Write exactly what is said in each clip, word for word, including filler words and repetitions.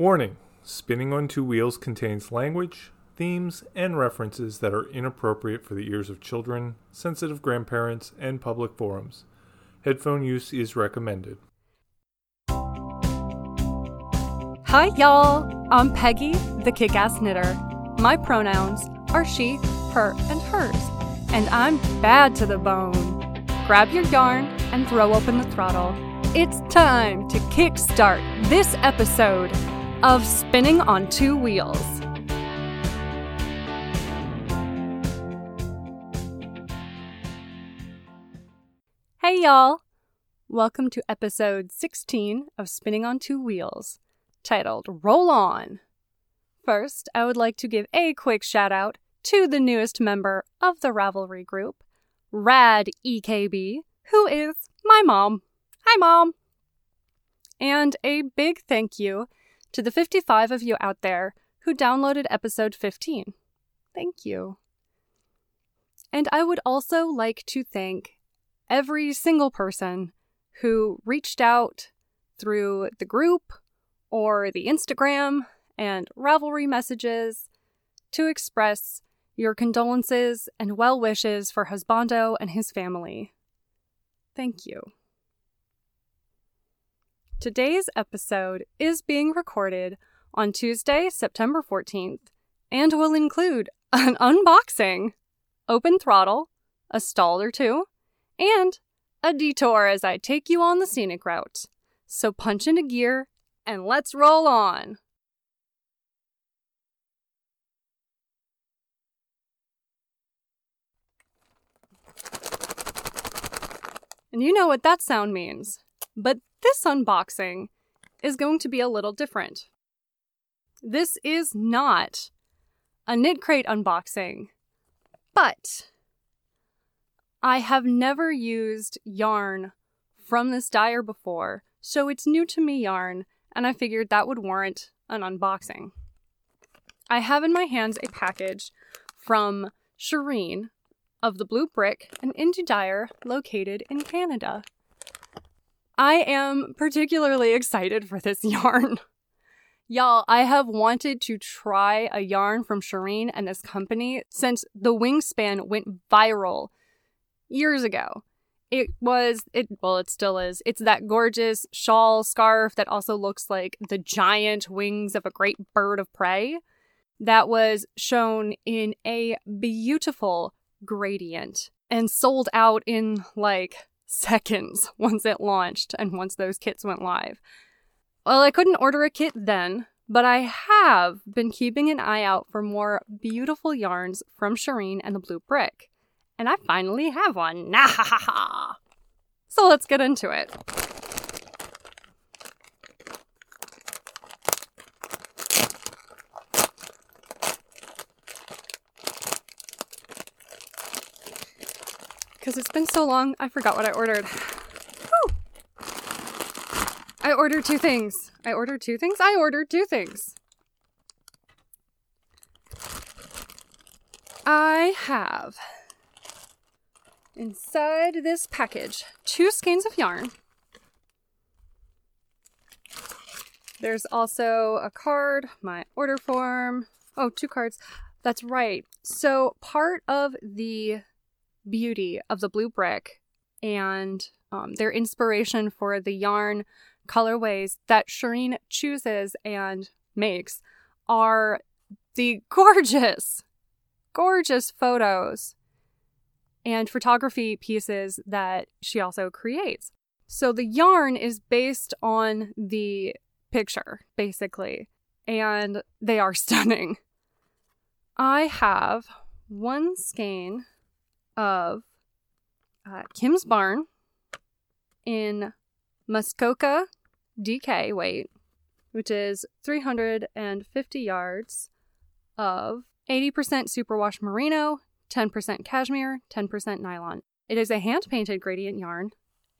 Warning, spinning on two wheels contains language, themes, and references that are inappropriate for the ears of children, sensitive grandparents, and public forums. Headphone use is recommended. Hi, y'all. I'm Peggy, the kick-ass knitter. My pronouns are she, her, and hers, and I'm bad to the bone. Grab your yarn and throw open the throttle. It's time to kickstart this episode of Spinning on Two Wheels. Hey y'all! Welcome to episode sixteen of Spinning on Two Wheels, titled Roll On. First, I would like to give a quick shout out to the newest member of the Ravelry group, Rad E K B, who is my mom. Hi, Mom! And a big thank you to the fifty-five of you out there who downloaded episode fifteen. Thank you. And I would also like to thank every single person who reached out through the group or the Instagram and Ravelry messages to express your condolences and well wishes for Husbando and his family. Thank you. Today's episode is being recorded on Tuesday, September fourteenth, and will include an unboxing, open throttle, a stall or two, and a detour as I take you on the scenic route. So punch into gear and let's roll on! And you know what that sound means. But this unboxing is going to be a little different. This is not a Knit Crate unboxing, but I have never used yarn from this dyer before, so it's new to me yarn, and I figured that would warrant an unboxing. I have in my hands a package from Shireen of the Blue Brick, an indie dyer located in Canada. I am particularly excited for this yarn. Y'all, I have wanted to try a yarn from Shireen and this company since the Wingspan went viral years ago. It was, it well, it still is. It's that gorgeous shawl scarf that also looks like the giant wings of a great bird of prey that was shown in a beautiful gradient and sold out in like seconds once it launched and once those kits went live. Well, I couldn't order a kit then, but I have been keeping an eye out for more beautiful yarns from Shireen and the Blue Brick. And I finally have one. So let's get into it. Because it's been so long, I forgot what I ordered. Woo! I ordered two things. I ordered two things? I ordered two things. I have inside this package two skeins of yarn. There's also a card, my order form. Oh, two cards. That's right. So part of the beauty of the Blue Brick and um, their inspiration for the yarn colorways that Shireen chooses and makes are the gorgeous, gorgeous photos and photography pieces that she also creates. So the yarn is based on the picture, basically, and they are stunning. I have one skein of uh, Kim's Barn in Muskoka D K weight, which is three hundred fifty yards of eighty percent superwash merino, ten percent cashmere, ten percent nylon. It is a hand-painted gradient yarn.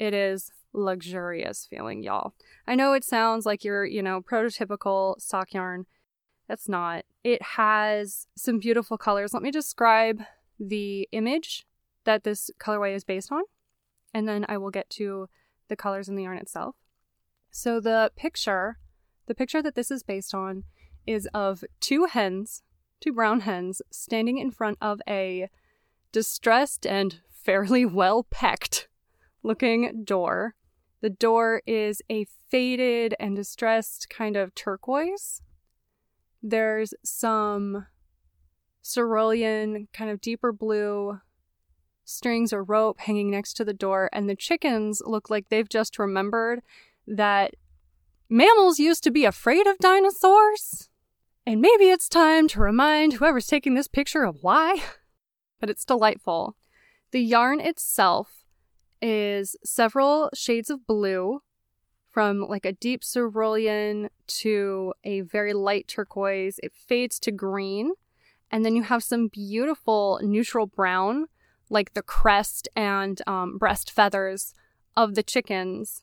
It is luxurious feeling, y'all. I know it sounds like your, you know, prototypical sock yarn. That's not. It has some beautiful colors. Let me describe the image that this colorway is based on, and then I will get to the colors in the yarn itself. So the picture The picture that this is based on is of two hens, two brown hens, standing in front of a distressed and fairly well pecked looking door. The door is a faded and distressed kind of turquoise. There's some cerulean, kind of deeper blue strings or rope hanging next to the door, and the chickens look like they've just remembered that mammals used to be afraid of dinosaurs, and maybe it's time to remind whoever's taking this picture of why. But it's delightful. The yarn itself is several shades of blue, from like a deep cerulean to a very light turquoise. It fades to green, and then you have some beautiful neutral brown, like the crest and um, breast feathers of the chickens.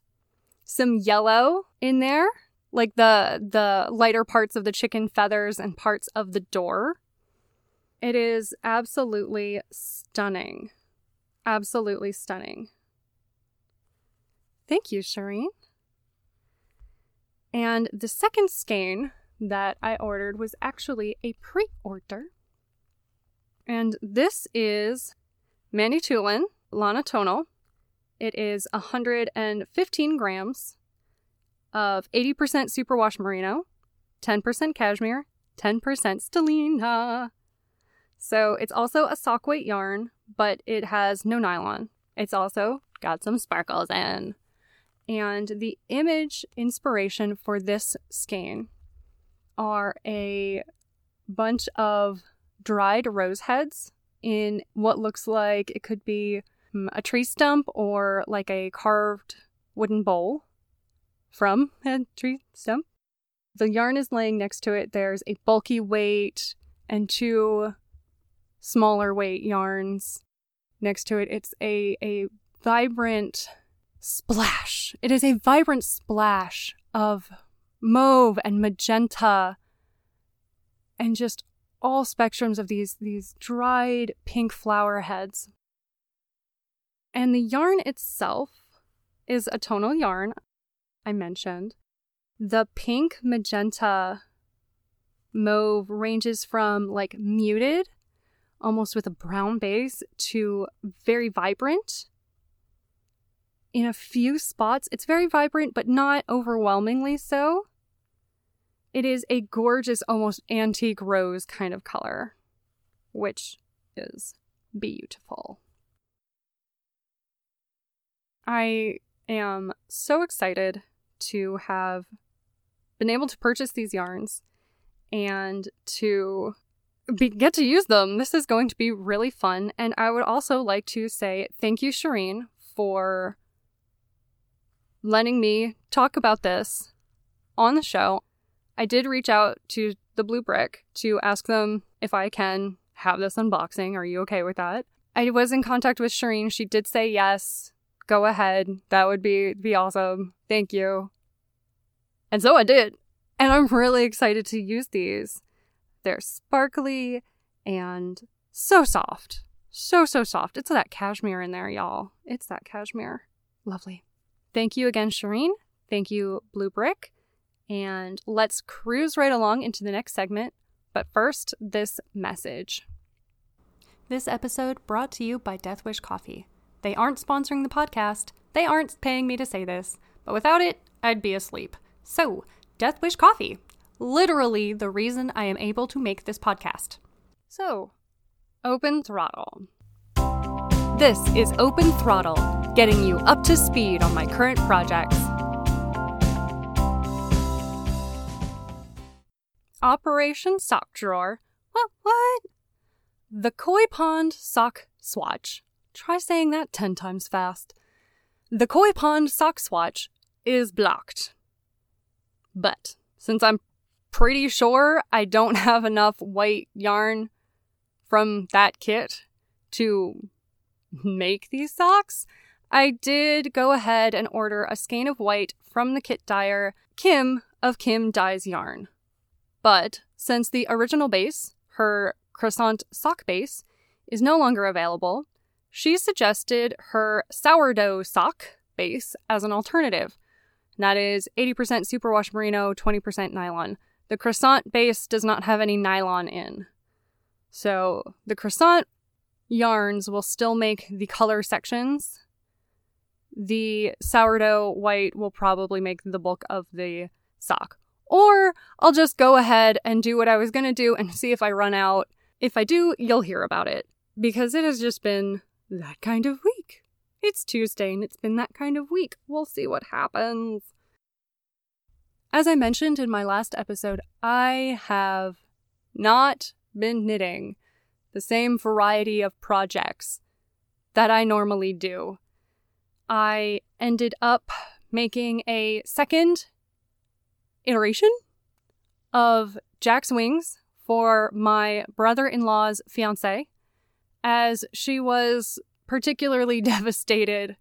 Some yellow in there, like the the lighter parts of the chicken feathers and parts of the door. It is absolutely stunning. Absolutely stunning. Thank you, Shireen. And the second skein that I ordered was actually a pre-order. And this is Manitoulin Lana Tonal. It is one hundred fifteen grams of eighty percent superwash merino, ten percent cashmere, ten percent Stellina. So it's also a sock weight yarn, but it has no nylon. It's also got some sparkles in. And the image inspiration for this skein are a bunch of dried rose heads in what looks like it could be a tree stump or like a carved wooden bowl from a tree stump. The yarn is laying next to it. There's a bulky weight and two smaller weight yarns next to it. It's a, a vibrant splash. It is a vibrant splash of mauve and magenta and just all spectrums of these, these dried pink flower heads. And the yarn itself is a tonal yarn, I mentioned. The pink, magenta, mauve ranges from like muted, almost with a brown base, to very vibrant. In a few spots, it's very vibrant, but not overwhelmingly so. It is a gorgeous, almost antique rose kind of color, which is beautiful. I am so excited to have been able to purchase these yarns and to be, get to use them. This is going to be really fun. And I would also like to say thank you, Shireen, for letting me talk about this on the show. I did reach out to the Blue Brick to ask them if I can have this unboxing. Are you okay with that? I was in contact with Shireen. She did say yes. Go ahead. That would be, be awesome. Thank you. And so I did. And I'm really excited to use these. They're sparkly and so soft. So, so soft. It's that cashmere in there, y'all. It's that cashmere. Lovely. Thank you again, Shireen. Thank you, Blue Brick. And let's cruise right along into the next segment. But first, this message. This episode brought to you by Deathwish Coffee. They aren't sponsoring the podcast. They aren't paying me to say this. But without it, I'd be asleep. So, Deathwish Coffee. Literally the reason I am able to make this podcast. So, Open Throttle. This is Open Throttle, getting you up to speed on my current projects. Operation Sock Drawer. What? What? The Koi Pond Sock Swatch. Try saying that ten times fast. The Koi Pond sock swatch is blocked. But since I'm pretty sure I don't have enough white yarn from that kit to make these socks, I did go ahead and order a skein of white from the kit dyer Kim of Kim Dyes Yarn. But since the original base, her croissant sock base, is no longer available, she suggested her sourdough sock base as an alternative. and that is eighty percent superwash merino, twenty percent nylon. The croissant base does not have any nylon in. So the croissant yarns will still make the color sections. The sourdough white will probably make the bulk of the sock. Or I'll just go ahead and do what I was going to do and see if I run out. If I do, you'll hear about it. Because it has just been that kind of week. It's Tuesday and it's been that kind of week. We'll see what happens. As I mentioned in my last episode, I have not been knitting the same variety of projects that I normally do. I ended up making a second iteration of Jack's Wings for my brother-in-law's fiancée, as she was particularly devastated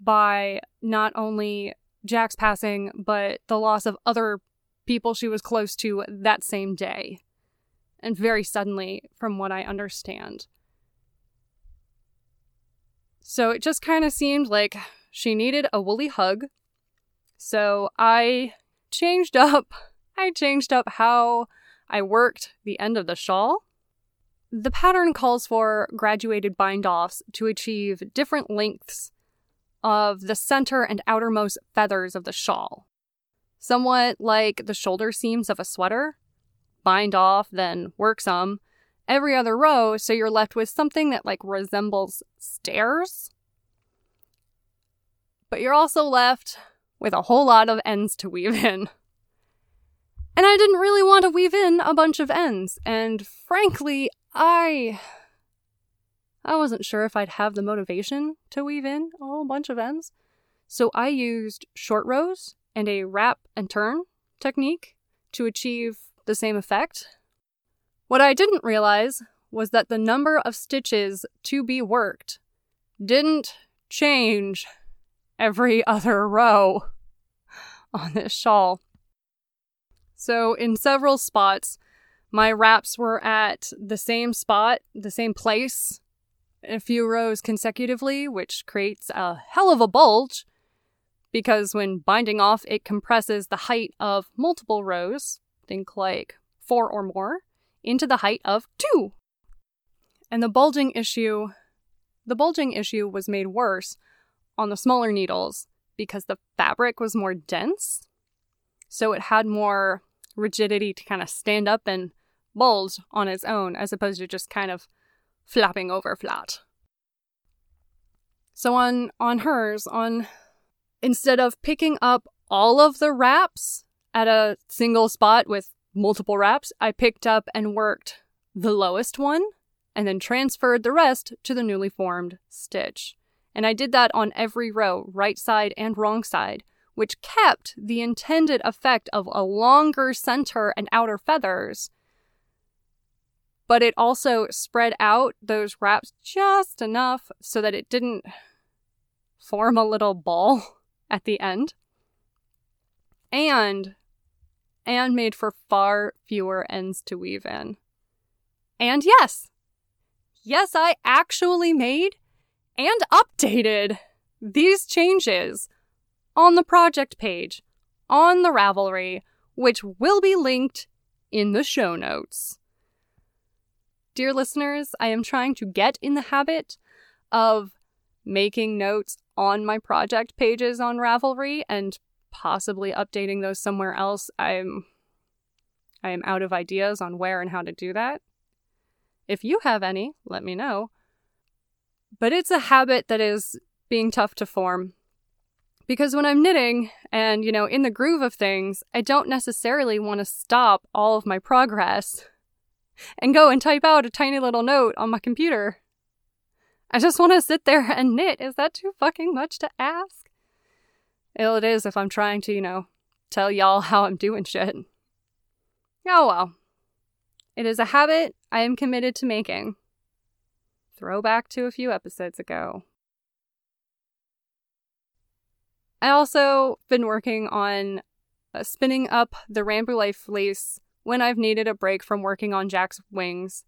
by not only Jack's passing, but the loss of other people she was close to that same day. And very suddenly, from what I understand. So it just kind of seemed like she needed a woolly hug. So I changed up. I changed up how I worked the end of the shawl. The pattern calls for graduated bind-offs to achieve different lengths of the center and outermost feathers of the shawl. Somewhat like the shoulder seams of a sweater. Bind off, then work some. Every other row, so you're left with something that like resembles stairs. But you're also left with a whole lot of ends to weave in. And I didn't really want to weave in a bunch of ends. And frankly, I... I wasn't sure if I'd have the motivation to weave in a whole bunch of ends. So I used short rows and a wrap and turn technique to achieve the same effect. What I didn't realize was that the number of stitches to be worked didn't change every other row on this shawl. So in several spots, my wraps were at the same spot, the same place, a few rows consecutively, which creates a hell of a bulge, because when binding off, it compresses the height of multiple rows, think like four or more, into the height of two. And the bulging issue, the bulging issue was made worse on the smaller needles because the fabric was more dense, so it had more rigidity to kind of stand up and bulge on its own as opposed to just kind of flapping over flat. So on, on hers, on instead of picking up all of the wraps at a single spot with multiple wraps, I picked up and worked the lowest one and then transferred the rest to the newly formed stitch. And I did that on every row, right side and wrong side, which kept the intended effect of a longer center and outer feathers, but it also spread out those wraps just enough so that it didn't form a little ball at the end. And and made for far fewer ends to weave in. And yes, yes, I actually made and updated these changes on the project page, on the Ravelry, which will be linked in the show notes. Dear listeners, I am trying to get in the habit of making notes on my project pages on Ravelry and possibly updating those somewhere else. I'm I am out of ideas on where and how to do that. If you have any, let me know. But it's a habit that is being tough to form. Because when I'm knitting and, you know, in the groove of things, I don't necessarily want to stop all of my progress and go and type out a tiny little note on my computer. I just want to sit there and knit. Is that too fucking much to ask? Well, it is if I'm trying to, you know, tell y'all how I'm doing shit. Oh well. It is a habit I am committed to making. Throwback to a few episodes ago. I also been working on uh, spinning up the Rambouillet fleece when I've needed a break from working on Jack's Wings.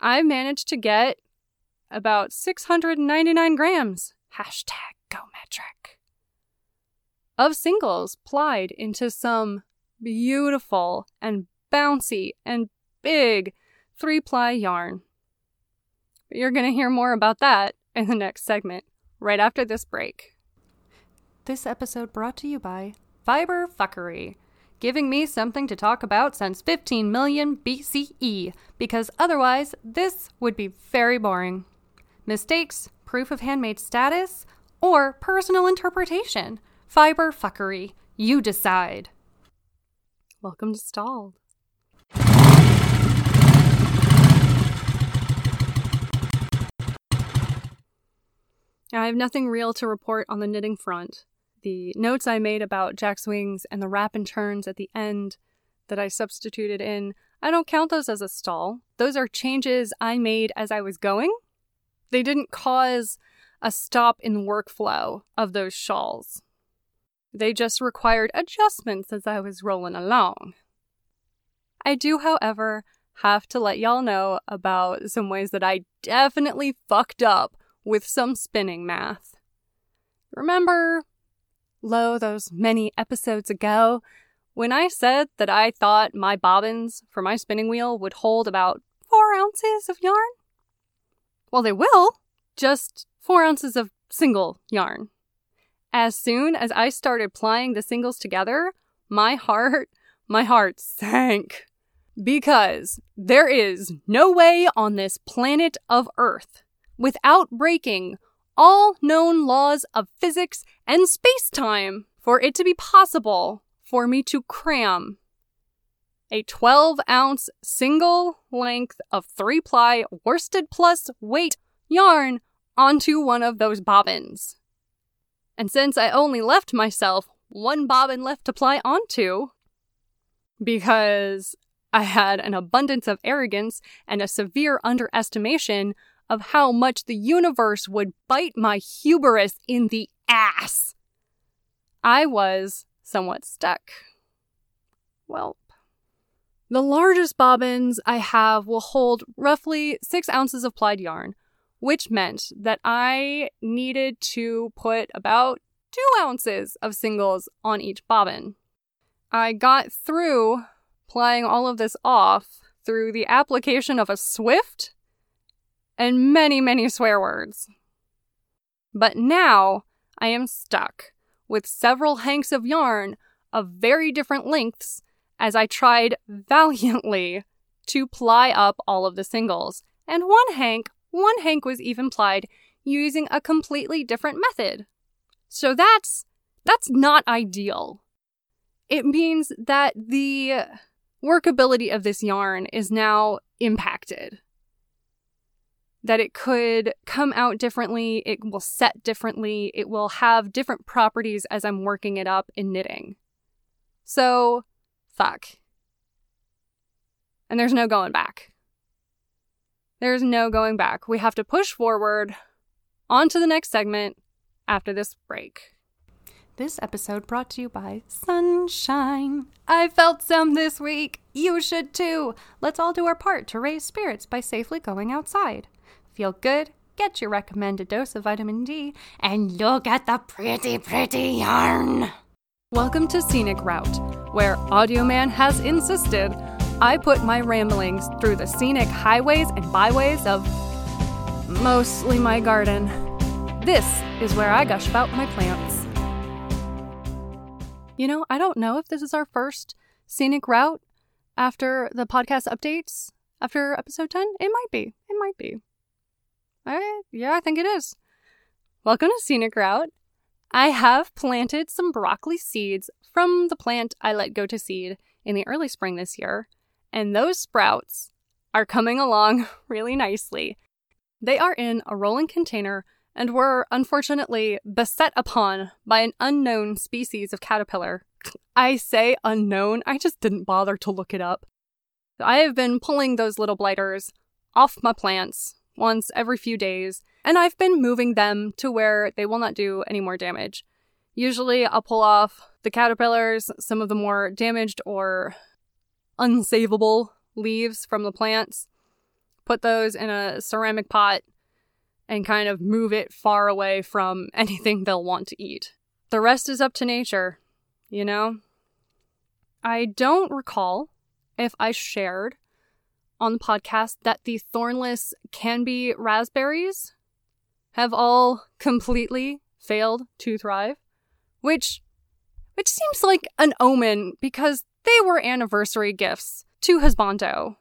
I managed to get about six hundred ninety-nine grams. Hashtag go metric. of singles plied into some beautiful and bouncy and big three-ply yarn. But you're going to hear more about that in the next segment, right after this break. This episode brought to you by Fiber Fuckery, giving me something to talk about since fifteen million B C E, because otherwise this would be very boring. Mistakes, proof of handmade status, or personal interpretation. Fiber Fuckery. You decide. Welcome to Stalled. Now, I have nothing real to report on the knitting front. The notes I made about Jack's wings and the wrap and turns at the end that I substituted in, I don't count those as a stall. Those are changes I made as I was going. They didn't cause a stop in the workflow of those shawls. They just required adjustments as I was rolling along. I do, however, have to let y'all know about some ways that I definitely fucked up with some spinning math. Remember, lo, those many episodes ago, when I said that I thought my bobbins for my spinning wheel would hold about four ounces of yarn? Well, they will, just four ounces of single yarn. As soon as I started plying the singles together, my heart, my heart sank. Because there is no way on this planet of Earth, without breaking all known laws of physics and space-time, for it to be possible for me to cram a twelve-ounce single length of three-ply worsted plus weight yarn onto one of those bobbins. And since I only left myself one bobbin left to ply onto, because I had an abundance of arrogance and a severe underestimation of how much the universe would bite my hubris in the ass, I was somewhat stuck. Well, the largest bobbins I have will hold roughly six ounces of plied yarn, which meant that I needed to put about two ounces of singles on each bobbin. I got through plying all of this off through the application of a swift and many, many swear words. But now I am stuck with several hanks of yarn of very different lengths as I tried valiantly to ply up all of the singles. And one hank One hank was even plied using a completely different method. So that's that's not ideal. It means that the workability of this yarn is now impacted. That it could come out differently, it will set differently, it will have different properties as I'm working it up in knitting. So, fuck. And there's no going back. There's no going back. We have to push forward on to the next segment after this break. This episode brought to you by Sunshine. I felt some this week. You should too. Let's all do our part to raise spirits by safely going outside. Feel good, get your recommended dose of vitamin D, and look at the pretty, pretty yarn. Welcome to Scenic Route, where Audioman has insisted I put my ramblings through the scenic highways and byways of mostly my garden. This is where I gush about my plants. You know, I don't know if this is our first scenic route after the podcast updates, after episode ten. It might be. It might be. I, yeah, I think it is. Welcome to Scenic Route. I have planted some broccoli seeds from the plant I let go to seed in the early spring this year. And those sprouts are coming along really nicely. They are in a rolling container and were unfortunately beset upon by an unknown species of caterpillar. I say unknown, I just didn't bother to look it up. I have been pulling those little blighters off my plants once every few days, and I've been moving them to where they will not do any more damage. Usually I'll pull off the caterpillars, some of the more damaged or unsavable leaves from the plants, put those in a ceramic pot, and kind of move it far away from anything they'll want to eat. The rest is up to nature, you know? I don't recall if I shared on the podcast that the thornless Canby raspberries have all completely failed to thrive, which which seems like an omen because they were anniversary gifts to Husbando.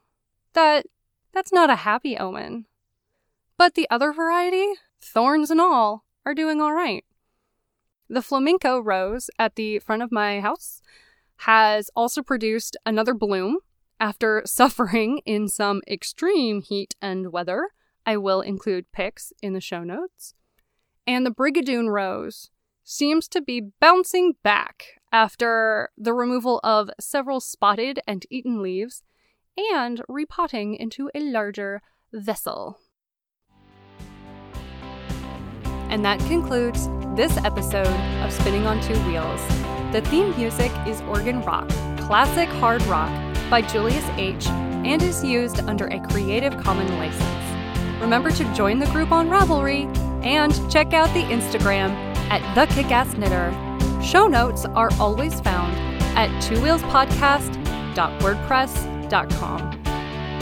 That that's not a happy omen. But the other variety, thorns and all, are doing all right. The Flamenco Rose at the front of my house has also produced another bloom after suffering in some extreme heat and weather. I will include pics in the show notes. And the Brigadoon Rose seems to be bouncing back after the removal of several spotted and eaten leaves and repotting into a larger vessel. And that concludes this episode of Spinning on Two Wheels. The theme music is Organ Rock, Classic Hard Rock by Julius H, and is used under a Creative Commons license. Remember to join the group on Ravelry and check out the Instagram at thekickassknitter. Show notes are always found at two wheels podcast dot wordpress dot com.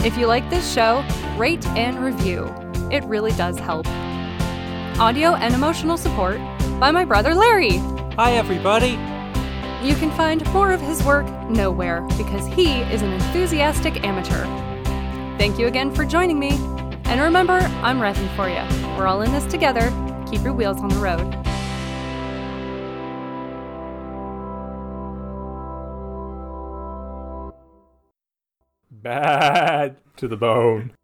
If you like this show, rate and review. It really does help. Audio and emotional support by my brother Larry. Hi, everybody. You can find more of his work nowhere because he is an enthusiastic amateur. Thank you again for joining me. And remember, I'm repping for you. We're all in this together. Keep your wheels on the road. Bad to the bone.